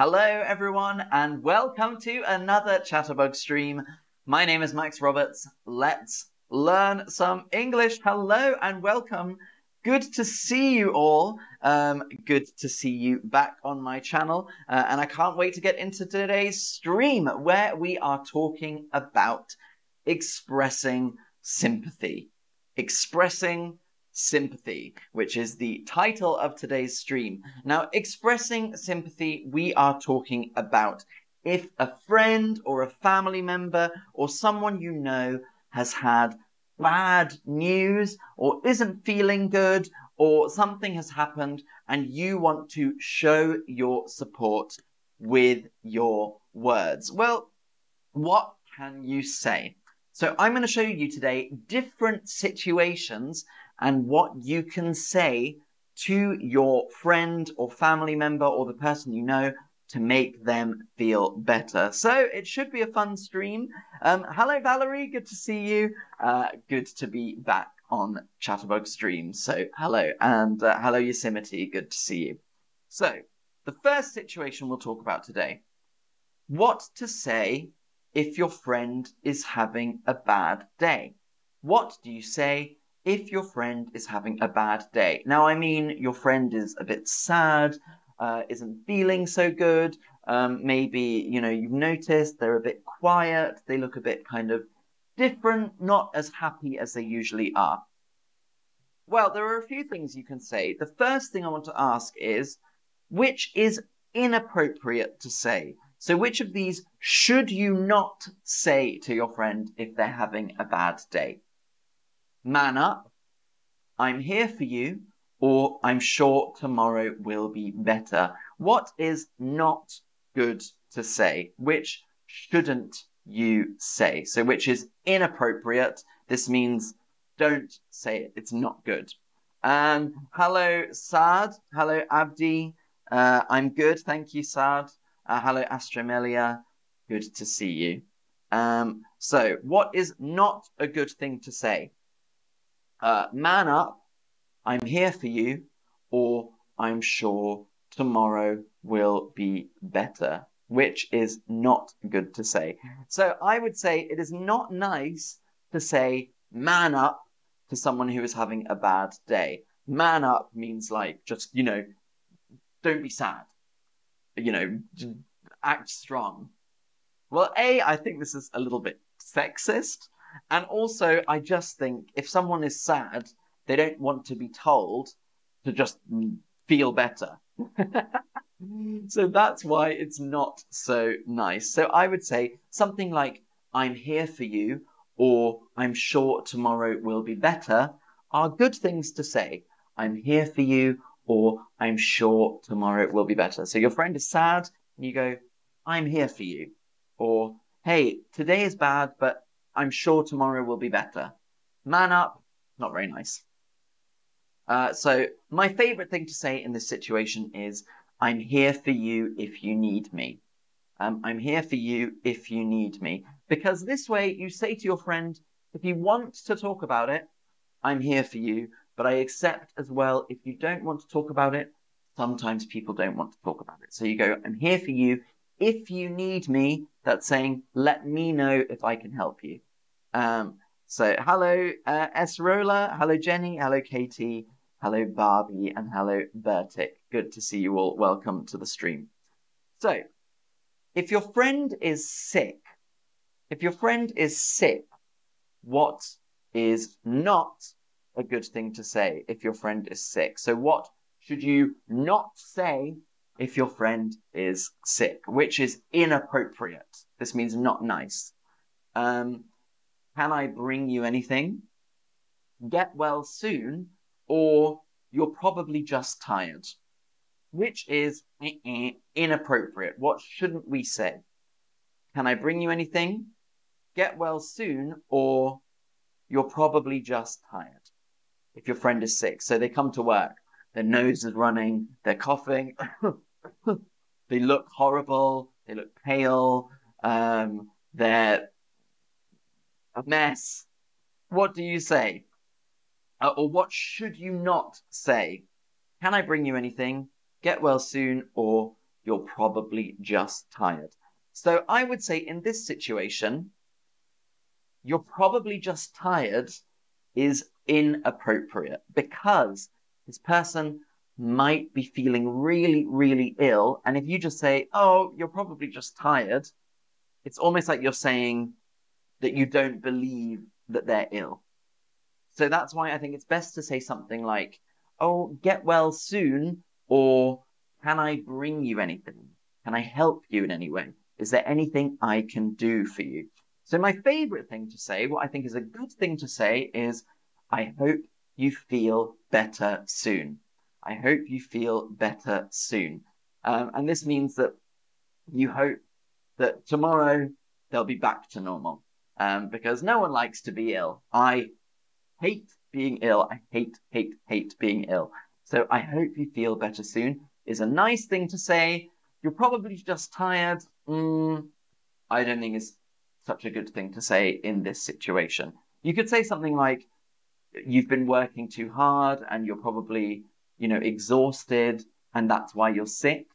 Hello everyone and welcome to another Chatterbug stream. My name is Max Roberts. Let's learn some English. Hello and welcome. Good to see you all. Good to see you back on my channel. And I can't wait to get into today's stream where we are talking about expressing sympathy. Expressing sympathy, which is the title of today's stream. Now, expressing sympathy, we are talking about if a friend or a family member or someone you know has had bad news or isn't feeling good or something has happened and you want to show your support with your words. Well, what can you say? So I'm going to show you today different situations and what you can say to your friend or family member or the person you know to make them feel better. So it should be a fun stream. Hello, Valerie. Good to see you. Good to be back on Chatterbug stream. So hello, and hello, Yosemite. Good to see you. So the first situation we'll talk about today, what to say if your friend is having a bad day. What do you say if your friend is having a bad day? Now, I mean, your friend is a bit sad, isn't feeling so good. Maybe, you know, you've noticed they're a bit quiet. They look a bit kind of different, not as happy as they usually are. Well, there are a few things you can say. The first thing I want to ask is, which is inappropriate to say? So which of these should you not say to your friend if they're having a bad day? Man up, I'm here for you, or I'm sure tomorrow will be better. What is not good to say? Which shouldn't you say? So which is inappropriate. This means don't say it. It's not good. Hello, Saad. Hello, Abdi. I'm good. Thank you, Saad. Hello, Astromelia. Good to see you. So what is not a good thing to say? Man up, I'm here for you, or I'm sure tomorrow will be better, which is not good to say. So I would say it is not nice to say man up to someone who is having a bad day. Man up means like just, you know, don't be sad, you know, act strong. Well, A, I think this is a little bit sexist. And also, I just think if someone is sad, they don't want to be told to just feel better. So that's why it's not so nice. So I would say something like, I'm here for you, or I'm sure tomorrow will be better, are good things to say. I'm here for you, or I'm sure tomorrow will be better. So your friend is sad, and you go, I'm here for you. Or, hey, today is bad, but I'm sure tomorrow will be better. Man up, not very nice. So my favorite thing to say in this situation is, I'm here for you if you need me. I'm here for you if you need me. Because this way you say to your friend, if you want to talk about it, I'm here for you. But I accept as well, if you don't want to talk about it, sometimes people don't want to talk about it. So you go, I'm here for you. If you need me, that's saying, let me know if I can help you. So hello, Esrola, hello, Jenny, hello, Katie, hello, Barbie, and hello, Bertic. Good to see you all. Welcome to the stream. So if your friend is sick, what is not a good thing to say if your friend is sick? So what should you not say if your friend is sick, which is inappropriate? This means not nice. Can I bring you anything? Get well soon, or you're probably just tired, which is inappropriate. What shouldn't we say? Can I bring you anything? Get well soon, or you're probably just tired. If your friend is sick, so they come to work, their nose is running, they're coughing, they look horrible, they look pale, they're a mess. What do you say? Or what should you not say? Can I bring you anything? Get well soon, or you're probably just tired. So I would say in this situation, you're probably just tired is inappropriate because this person might be feeling really, really ill. And if you just say, oh, you're probably just tired, it's almost like you're saying that you don't believe that they're ill. So that's why I think it's best to say something like, oh, get well soon, or can I bring you anything? Can I help you in any way? Is there anything I can do for you? So my favorite thing to say, what I think is a good thing to say is, I hope you feel better soon. I hope you feel better soon. And this means that you hope that tomorrow they'll be back to normal, because no one likes to be ill. I hate being ill. I hate being ill. So I hope you feel better soon is a nice thing to say. You're probably just tired. I don't think it's such a good thing to say in this situation. You could say something like, you've been working too hard and you're probably, you know, exhausted and that's why you're sick.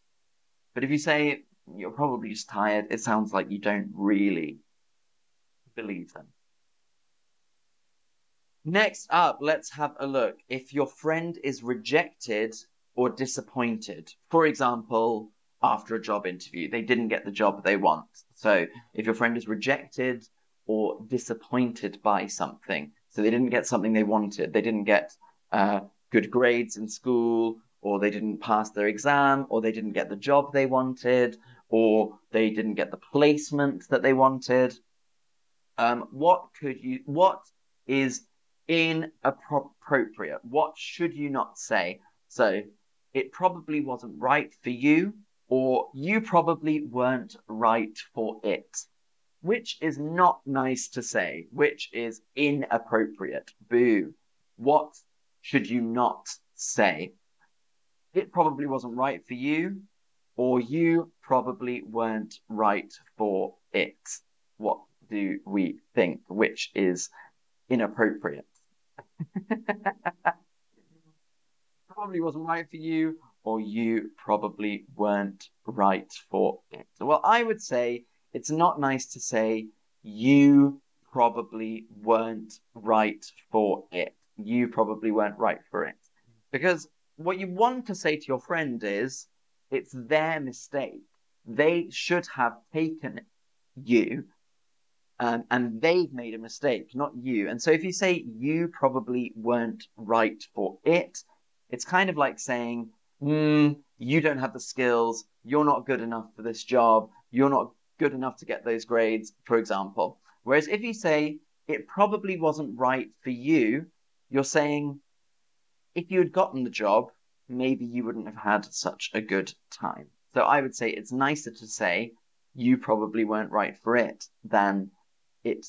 But if you say you're probably just tired, it sounds like you don't really believe them. Next up, let's have a look. If your friend is rejected or disappointed, for example, after a job interview, they didn't get the job they want. So if your friend is rejected or disappointed by something, so they didn't get something they wanted, they didn't get good grades in school, or they didn't pass their exam, or they didn't get the job they wanted, or they didn't get the placement that they wanted. What is inappropriate? What should you not say? So it probably wasn't right for you, or you probably weren't right for it, which is not nice to say, which is inappropriate. Boo. What should you not say? It probably wasn't right for you, or you probably weren't right for it. What do we think? Which is inappropriate. Probably wasn't right for you, or you probably weren't right for it. Well, I would say, it's not nice to say, you probably weren't right for it. You probably weren't right for it. Because what you want to say to your friend is, it's their mistake. They should have taken you, and they've made a mistake, not you. And so if you say, you probably weren't right for it, it's kind of like saying, you don't have the skills, you're not good enough for this job, you're not good enough to get those grades, for example. Whereas if you say, it probably wasn't right for you, you're saying, if you had gotten the job, maybe you wouldn't have had such a good time. So I would say it's nicer to say, you probably weren't right for it than it.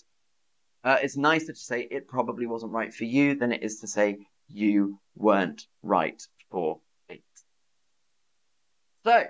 It's nicer to say, it probably wasn't right for you than it is to say, you weren't right for it. So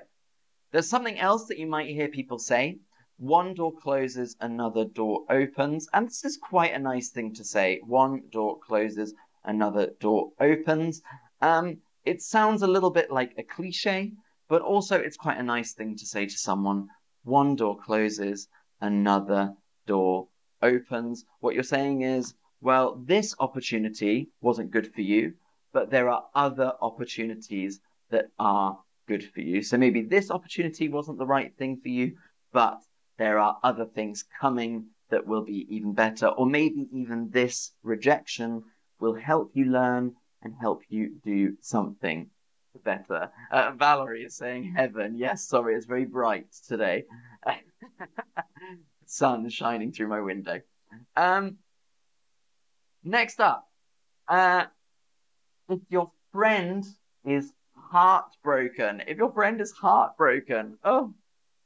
there's something else that you might hear people say. One door closes, another door opens. And this is quite a nice thing to say. One door closes, another door opens. It sounds a little bit like a cliche, but also it's quite a nice thing to say to someone. One door closes, another door opens. What you're saying is, well, this opportunity wasn't good for you, but there are other opportunities that are good for you. So maybe this opportunity wasn't the right thing for you, but there are other things coming that will be even better. Or maybe even this rejection will help you learn and help you do something better. Valerie is saying heaven. Yes, sorry, it's very bright today. Sun shining through my window. Next up, if your friend is heartbroken. If your friend is heartbroken, oh,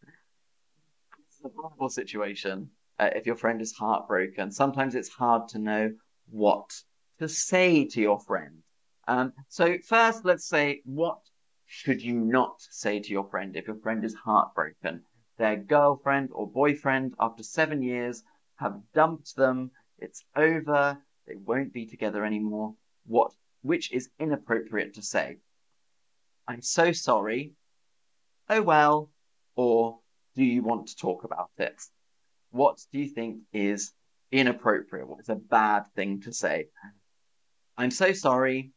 it's a horrible situation. If your friend is heartbroken, sometimes it's hard to know what to say to your friend. So first, let's say, what should you not say to your friend if your friend is heartbroken? Their girlfriend or boyfriend, after 7 years, have dumped them. It's over. They won't be together anymore. Which is inappropriate to say. I'm so sorry. oh well, or do you want to talk about it? What do you think is inappropriate? What's a bad thing to say? I'm so sorry,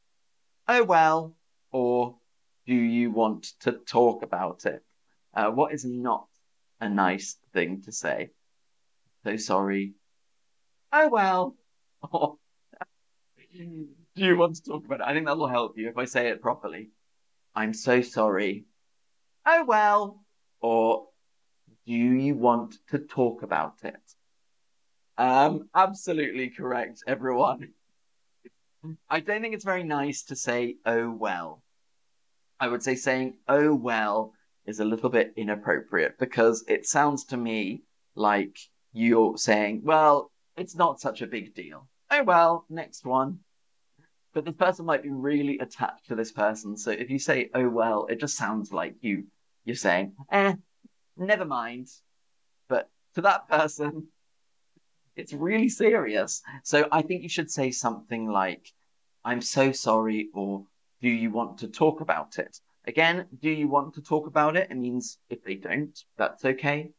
oh well, or do you want to talk about it? What is not a nice thing to say? So sorry, oh well, or do you want to talk about it? I think that will help you if I say it properly. I'm so sorry, oh well, or do you want to talk about it? Absolutely correct, everyone. I don't think it's very nice to say, oh well. I would say saying, oh well, is a little bit inappropriate because it sounds to me like you're saying, well, it's not such a big deal. Oh well, next one. But this person might be really attached to this person. So if you say, oh well, it just sounds like you're saying, never mind. But to that person, it's really serious. So I think you should say something like, I'm so sorry, or do you want to talk about it? Again, do you want to talk about it? It means if they don't, that's okay.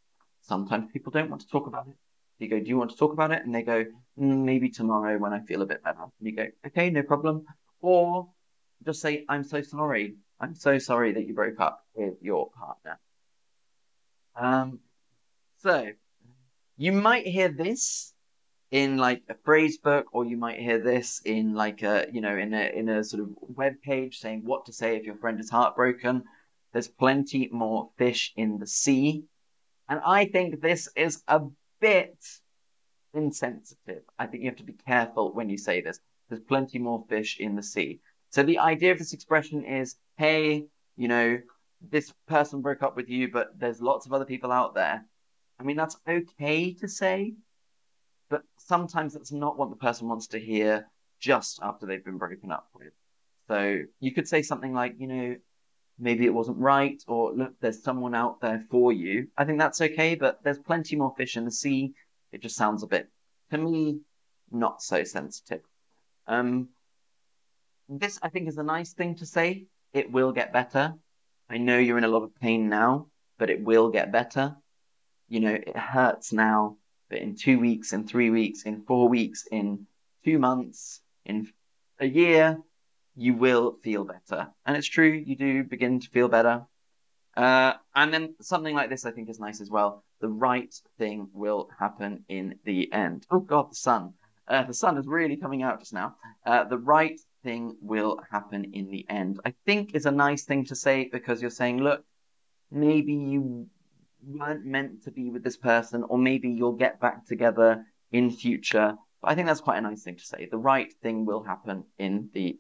Sometimes people don't want to talk about it. You go, do you want to talk about it? And they go, maybe tomorrow when I feel a bit better. And you go, okay, no problem. Or just say, I'm so sorry. I'm so sorry that you broke up with your partner. So you might hear this in like a phrase book, or you might hear this in like a, you know, in a sort of web page saying what to say if your friend is heartbroken. There's plenty more fish in the sea. And I think this is a bit insensitive. I think you have to be careful when you say this. There's plenty more fish in the sea. So the idea of this expression is, hey, you know, this person broke up with you, but there's lots of other people out there. I mean, that's okay to say, but sometimes that's not what the person wants to hear just after they've been broken up with. So you could say something like, you know, maybe it wasn't right, or look, there's someone out there for you. I think that's okay, but there's plenty more fish in the sea. It just sounds a bit, to me, not so sensitive. This, I think, is a nice thing to say. It will get better. I know you're in a lot of pain now, but it will get better. You know, it hurts now, but in 2 weeks, in 3 weeks, in 4 weeks, in 2 months, in a year, you will feel better. And it's true, you do begin to feel better. And then something like this I think is nice as well. The right thing will happen in the end. Oh God, the sun. The sun is really coming out just now. The right thing will happen in the end, I think, is a nice thing to say, because you're saying, look, maybe you weren't meant to be with this person, or maybe you'll get back together in future. But I think that's quite a nice thing to say. The right thing will happen in the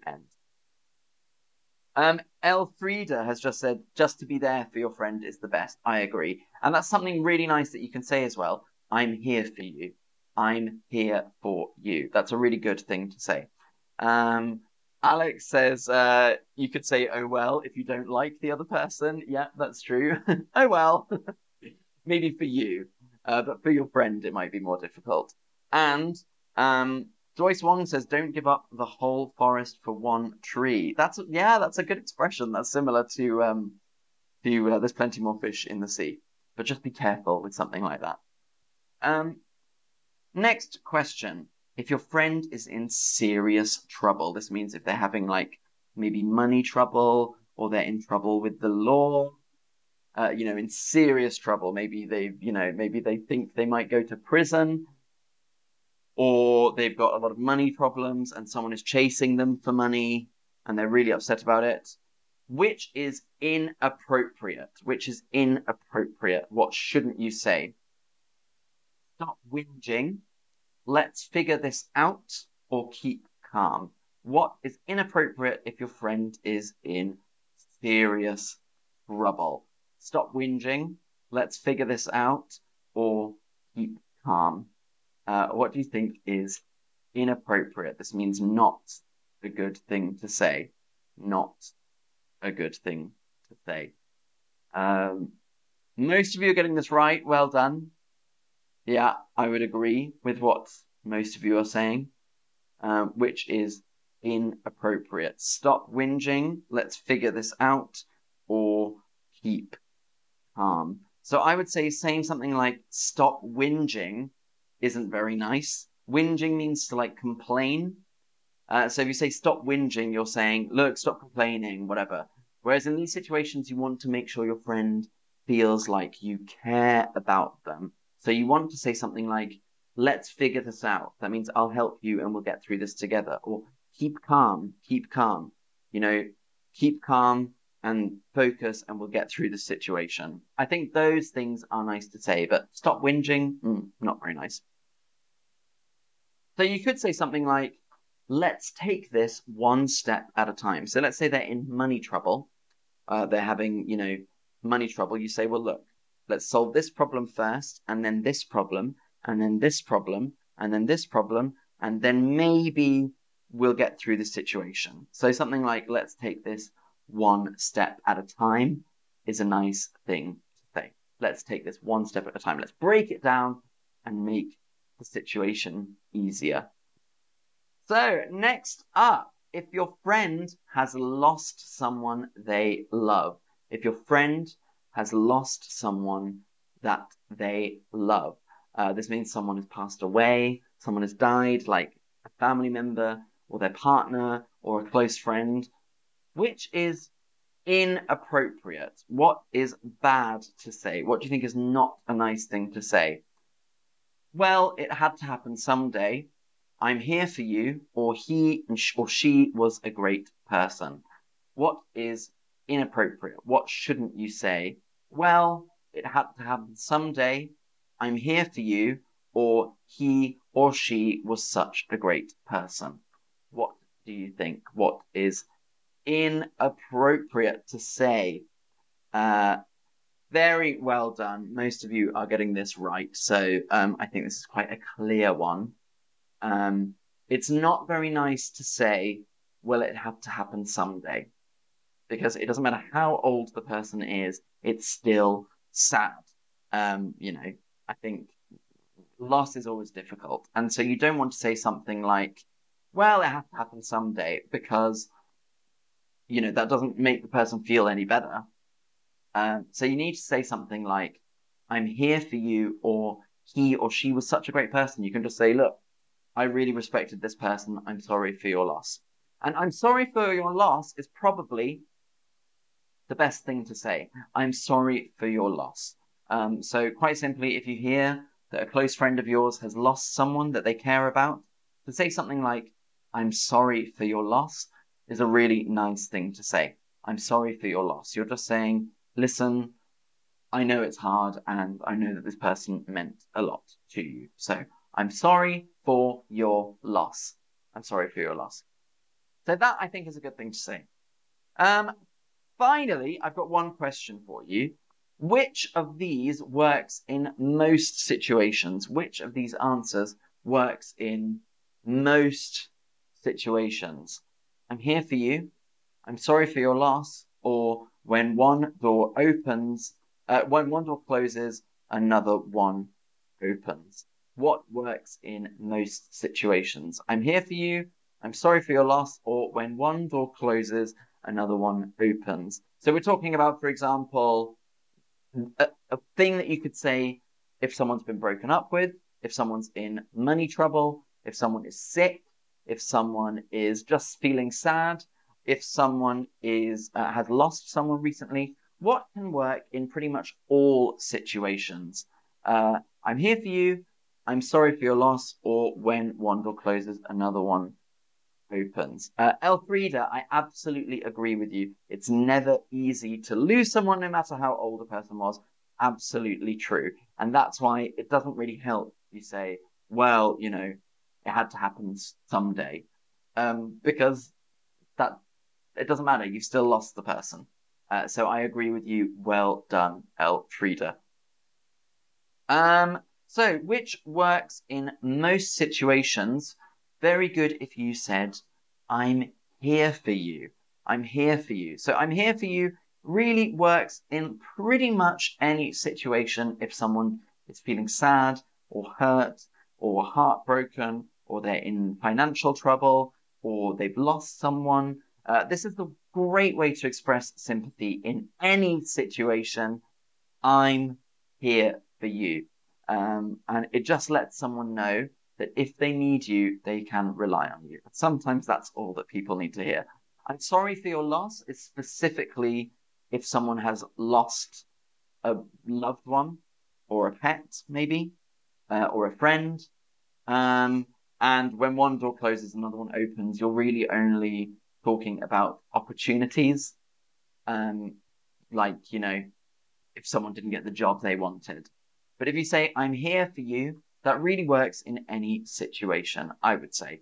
end. Elfrida has just said, just to be there for your friend is the best. I agree. And that's something really nice that you can say as well. I'm here for you. I'm here for you. That's a really good thing to say. Alex says, you could say, oh well, if you don't like the other person. Yeah, that's true. Oh well. Maybe for you. But for your friend, it might be more difficult. And Joyce Wong says, don't give up the whole forest for one tree. That's a good expression. That's similar to, there's plenty more fish in the sea. But just be careful with something like that. Next question. If your friend is in serious trouble, this means if they're having like maybe money trouble, or they're in trouble with the law, you know, in serious trouble, maybe they, you know, maybe they think they might go to prison, or they've got a lot of money problems and someone is chasing them for money and they're really upset about it. Which is inappropriate? Which is inappropriate? What shouldn't you say? Stop whinging. Let's figure this out, or keep calm. What is inappropriate if your friend is in serious trouble? Stop whinging. Let's figure this out, or keep calm. What do you think is inappropriate? This means not a good thing to say. Not a good thing to say. Most of you are getting this right. Well done. Yeah, I would agree with what most of you are saying, which is inappropriate. Stop whinging. Let's figure this out, or keep harm. So I would say saying something like stop whinging isn't very nice. Whinging means to like complain. So if you say stop whinging, you're saying, look, stop complaining, whatever. Whereas in these situations, you want to make sure your friend feels like you care about them. So you want to say something like, let's figure this out. That means I'll help you and we'll get through this together. Or keep calm, keep calm. You know, keep calm and focus and we'll get through the situation. I think those things are nice to say, but stop whinging, not very nice. So you could say something like, let's take this one step at a time. So let's say they're in money trouble. They're having, you know, money trouble. You say, well, look, let's solve this problem first, and then this problem, and then this problem, and then this problem, and then maybe we'll get through the situation. So something like, let's take this one step at a time is a nice thing to say. Let's take this one step at a time. Let's break it down and make the situation easier. So next up, if your friend has lost someone they love, if your friend has lost someone that they love, this means someone has passed away, someone has died, like a family member or their partner or a close friend, which is inappropriate. What is bad to say? What do you think is not a nice thing to say? Well, it had to happen someday. I'm here for you, or he or she was a great person. What is inappropriate? What shouldn't you say? Well, it had to happen someday. I'm here for you, or he or she was such a great person. What do you think? What is inappropriate to say? Very well done. Most of you are getting this right. So I think this is quite a clear one. It's not very nice to say, well, it had to happen someday. Because it doesn't matter how old the person is, it's still sad. You know, I think loss is always difficult. And so you don't want to say something like, well, it has to happen someday, because, you know, that doesn't make the person feel any better. So you need to say something like, I'm here for you, or he or she was such a great person. You can just say, look, I really respected this person. I'm sorry for your loss. And I'm sorry for your loss is probably the best thing to say. I'm sorry for your loss. So quite simply, if you hear that a close friend of yours has lost someone that they care about, to say something like, I'm sorry for your loss is a really nice thing to say. I'm sorry for your loss. You're just saying, listen, I know it's hard and I know that this person meant a lot to you. So I'm sorry for your loss. I'm sorry for your loss. So that, I think, is a good thing to say. Finally, I've got one question for you. Which of these works in most situations? Which of these answers works in most situations? I'm here for you. I'm sorry for your loss. Or when one door opens, when one door closes, another one opens. What works in most situations? I'm here for you. I'm sorry for your loss, or when one door closes, another one opens. So we're talking about, for example, a thing that you could say if someone's been broken up with, if someone's in money trouble, if someone is sick, if someone is just feeling sad, if someone is has lost someone recently. What can work in pretty much all situations? I'm here for you, I'm sorry for your loss, or when one door closes, another one opens. Elfrida, I absolutely agree with you. It's never easy to lose someone, no matter how old a person was. Absolutely true. And that's why it doesn't really help you say, well, you know, it had to happen someday. Because that it doesn't matter. You've still lost the person. So I agree with you. Well done, Elfrida. So which works in most situations? Very good if you said, I'm here for you. I'm here for you. So I'm here for you really works in pretty much any situation if someone is feeling sad or hurt or heartbroken or they're in financial trouble or they've lost someone. This is the great way to express sympathy in any situation. I'm here for you. And it just lets someone know that if they need you, they can rely on you. But sometimes that's all that people need to hear. I'm sorry for your loss is specifically if someone has lost a loved one or a pet, maybe, or a friend. And when one door closes, another one opens, you're really only talking about opportunities. Like, you know, if someone didn't get the job they wanted. But if you say, I'm here for you, that really works in any situation, I would say.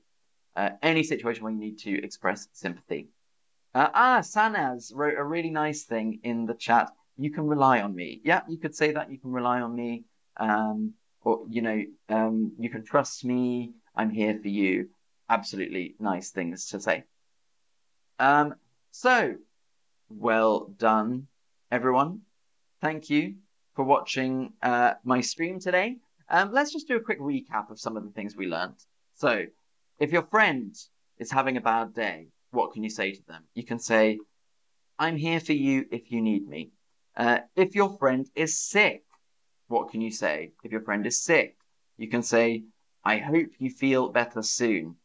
Any situation where you need to express sympathy. Sanaz wrote a really nice thing in the chat. You can rely on me. Yeah, you could say that. You can rely on me. Or, you know, you can trust me. I'm here for you. Absolutely nice things to say. So, well done, everyone. Thank you for watching my stream today. Let's just do a quick recap of some of the things we learned. So, if your friend is having a bad day, what can you say to them? You can say, I'm here for you if you need me. If your friend is sick, what can you say? If your friend is sick, you can say, I hope you feel better soon.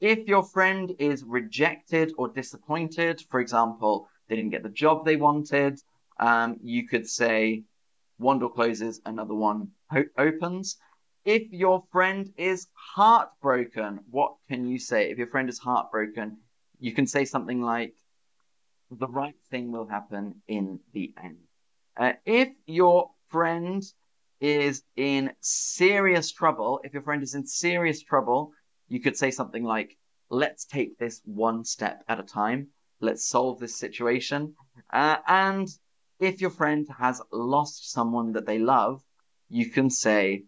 If your friend is rejected or disappointed, for example, they didn't get the job they wanted, you could say, one door closes, another one opens. If your friend is heartbroken, what can you say? If your friend is heartbroken, you can say something like, the right thing will happen in the end. If your friend is in serious trouble, you could say something like, let's take this one step at a time. Let's solve this situation. And if your friend has lost someone that they love, you can say,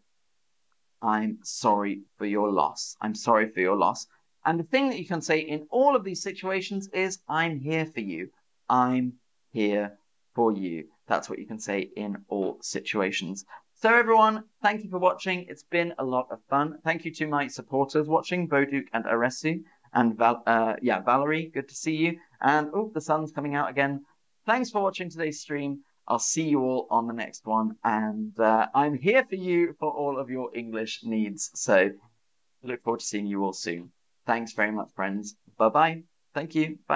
I'm sorry for your loss. I'm sorry for your loss. And the thing that you can say in all of these situations is, I'm here for you. I'm here for you. That's what you can say in all situations. So everyone, thank you for watching. It's been a lot of fun. Thank you to my supporters watching, Boduk and Aresu, and Valerie, good to see you. And oh, the sun's coming out again. Thanks for watching today's stream. I'll see you all on the next one. And I'm here for you for all of your English needs. So I look forward to seeing you all soon. Thanks very much, friends. Bye-bye. Thank you. Bye.